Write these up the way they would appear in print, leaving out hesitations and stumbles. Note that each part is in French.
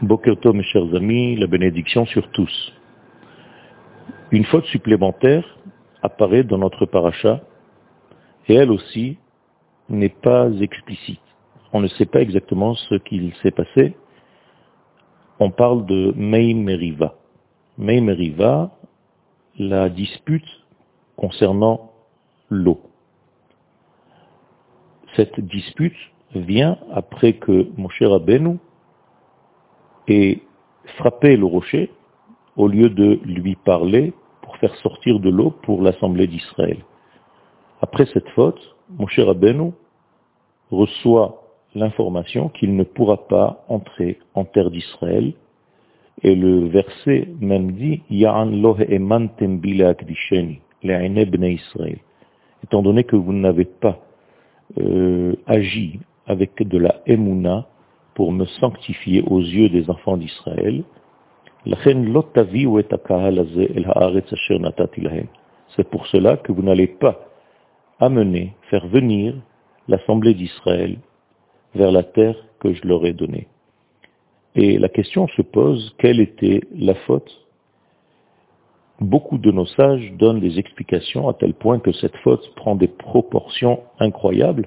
Bokerto, mes chers amis, la bénédiction sur tous. Une faute supplémentaire apparaît dans notre paracha, et elle aussi n'est pas explicite. On ne sait pas exactement ce qu'il s'est passé. On parle de Mei Meriva. Mei Meriva, la dispute concernant l'eau. Cette dispute vient après que Moshe Rabbeinu ait frappé le rocher au lieu de lui parler pour faire sortir de l'eau pour l'assemblée d'Israël. Après cette faute, Moshe Rabbeinu reçoit l'information qu'il ne pourra pas entrer en terre d'Israël. Et le verset même dit « Ya'an lo he'emantem bi le'akdisheni, le'ainei bnei Israël » étant donné que vous n'avez pas agit avec de la émouna pour me sanctifier aux yeux des enfants d'Israël. C'est pour cela que vous n'allez pas amener, faire venir l'assemblée d'Israël vers la terre que je leur ai donnée. Et la question se pose, quelle était la faute? Beaucoup de nos sages donnent des explications à tel point que cette faute prend des proportions incroyables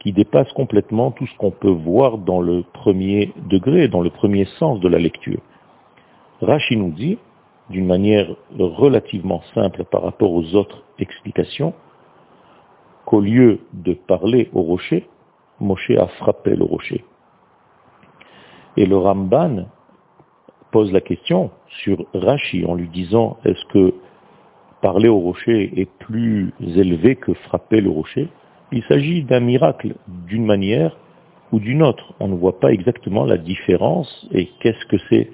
qui dépassent complètement tout ce qu'on peut voir dans le premier degré, dans le premier sens de la lecture. Rashi nous dit, d'une manière relativement simple par rapport aux autres explications, qu'au lieu de parler au rocher, Moshe a frappé le rocher. Et le Ramban pose la question sur Rashi en lui disant « Est-ce que parler au rocher est plus élevé que frapper le rocher ?» Il s'agit d'un miracle, d'une manière ou d'une autre. On ne voit pas exactement la différence et qu'est-ce que c'est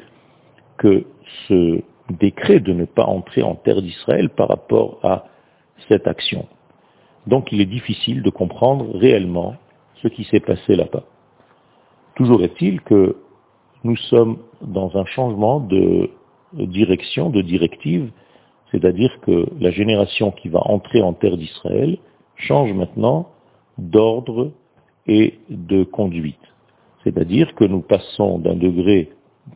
que ce décret de ne pas entrer en terre d'Israël par rapport à cette action. Donc il est difficile de comprendre réellement ce qui s'est passé là-bas. Toujours est-il que nous sommes dans un changement de direction, de directive, c'est-à-dire que la génération qui va entrer en terre d'Israël change maintenant d'ordre et de conduite. C'est-à-dire que nous passons d'un degré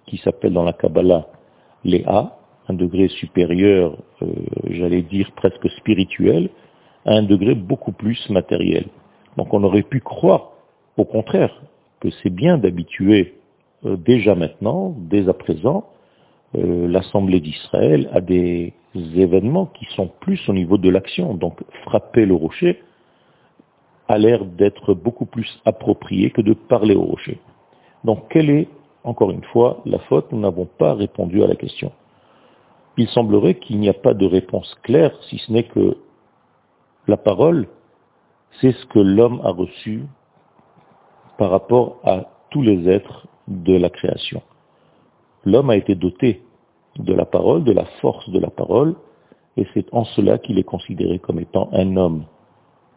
qui s'appelle dans la Kabbalah l'Ea, un degré supérieur, j'allais dire presque spirituel, à un degré beaucoup plus matériel. Donc on aurait pu croire, au contraire, que c'est bien d'habituer déjà maintenant, dès à présent, l'Assemblée d'Israël a des événements qui sont plus au niveau de l'action. Donc frapper le rocher a l'air d'être beaucoup plus approprié que de parler au rocher. Donc quelle est, encore une fois, la faute? Nous n'avons pas répondu à la question. Il semblerait qu'il n'y a pas de réponse claire, si ce n'est que la parole, c'est ce que l'homme a reçu par rapport à tous les êtres de la création. L'homme a été doté de la parole, de la force de la parole, et c'est en cela qu'il est considéré comme étant un homme.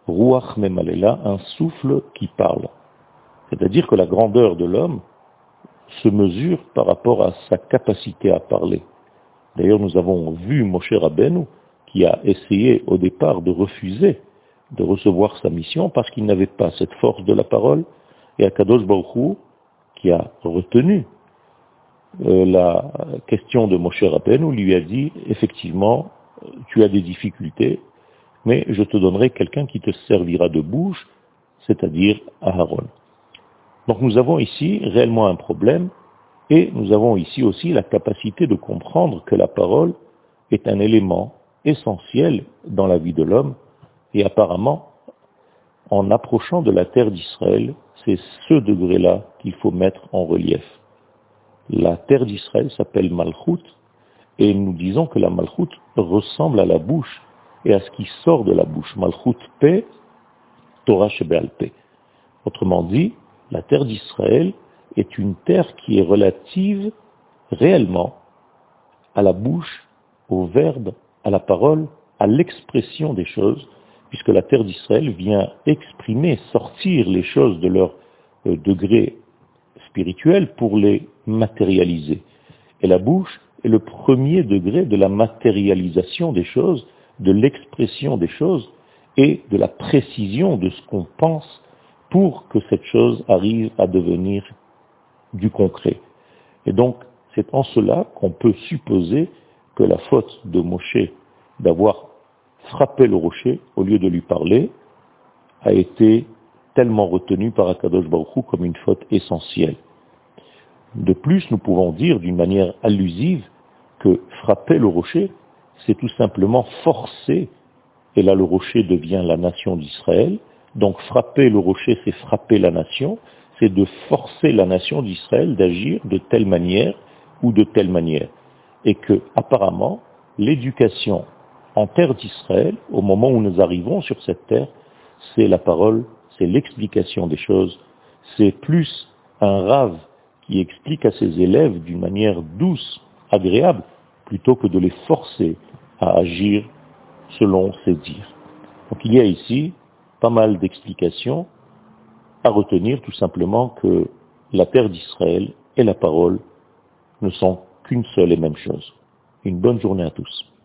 Rouach memalela, un souffle qui parle. C'est-à-dire que la grandeur de l'homme se mesure par rapport à sa capacité à parler. D'ailleurs, nous avons vu Moshe Rabbeinu qui a essayé au départ de refuser de recevoir sa mission parce qu'il n'avait pas cette force de la parole, et Akadosh Baruch Hu qui a retenu la question de Moshe Rabbeinu, lui a dit, effectivement, tu as des difficultés, mais je te donnerai quelqu'un qui te servira de bouche, c'est-à-dire Aharon. Donc nous avons ici réellement un problème, et nous avons ici aussi la capacité de comprendre que la parole est un élément essentiel dans la vie de l'homme, et apparemment, en approchant de la terre d'Israël, c'est ce degré-là qu'il faut mettre en relief. La terre d'Israël s'appelle Malchut, et nous disons que la Malchut ressemble à la bouche, et à ce qui sort de la bouche. Malchut Pe, Torah Shebeal Pe. Autrement dit, la terre d'Israël est une terre qui est relative réellement à la bouche, au verbe, à la parole, à l'expression des choses, puisque la terre d'Israël vient exprimer, sortir les choses de leur degré spirituel pour les matérialiser. Et la bouche est le premier degré de la matérialisation des choses, de l'expression des choses et de la précision de ce qu'on pense pour que cette chose arrive à devenir du concret. Et donc, c'est en cela qu'on peut supposer que la faute de Moshe d'avoir frappé le rocher au lieu de lui parler a été tellement retenue par Akadosh Baruch Hu comme une faute essentielle. De plus, nous pouvons dire d'une manière allusive que frapper le rocher, c'est tout simplement forcer, et là le rocher devient la nation d'Israël, donc frapper le rocher, c'est frapper la nation, c'est de forcer la nation d'Israël d'agir de telle manière ou de telle manière. Et que, apparemment, l'éducation en terre d'Israël, au moment où nous arrivons sur cette terre, c'est la parole, c'est l'explication des choses, c'est plus un rave qui explique à ses élèves d'une manière douce, agréable, plutôt que de les forcer à agir selon ses dires. Donc il y a ici pas mal d'explications à retenir, tout simplement que la terre d'Israël et la parole ne sont qu'une seule et même chose. Une bonne journée à tous.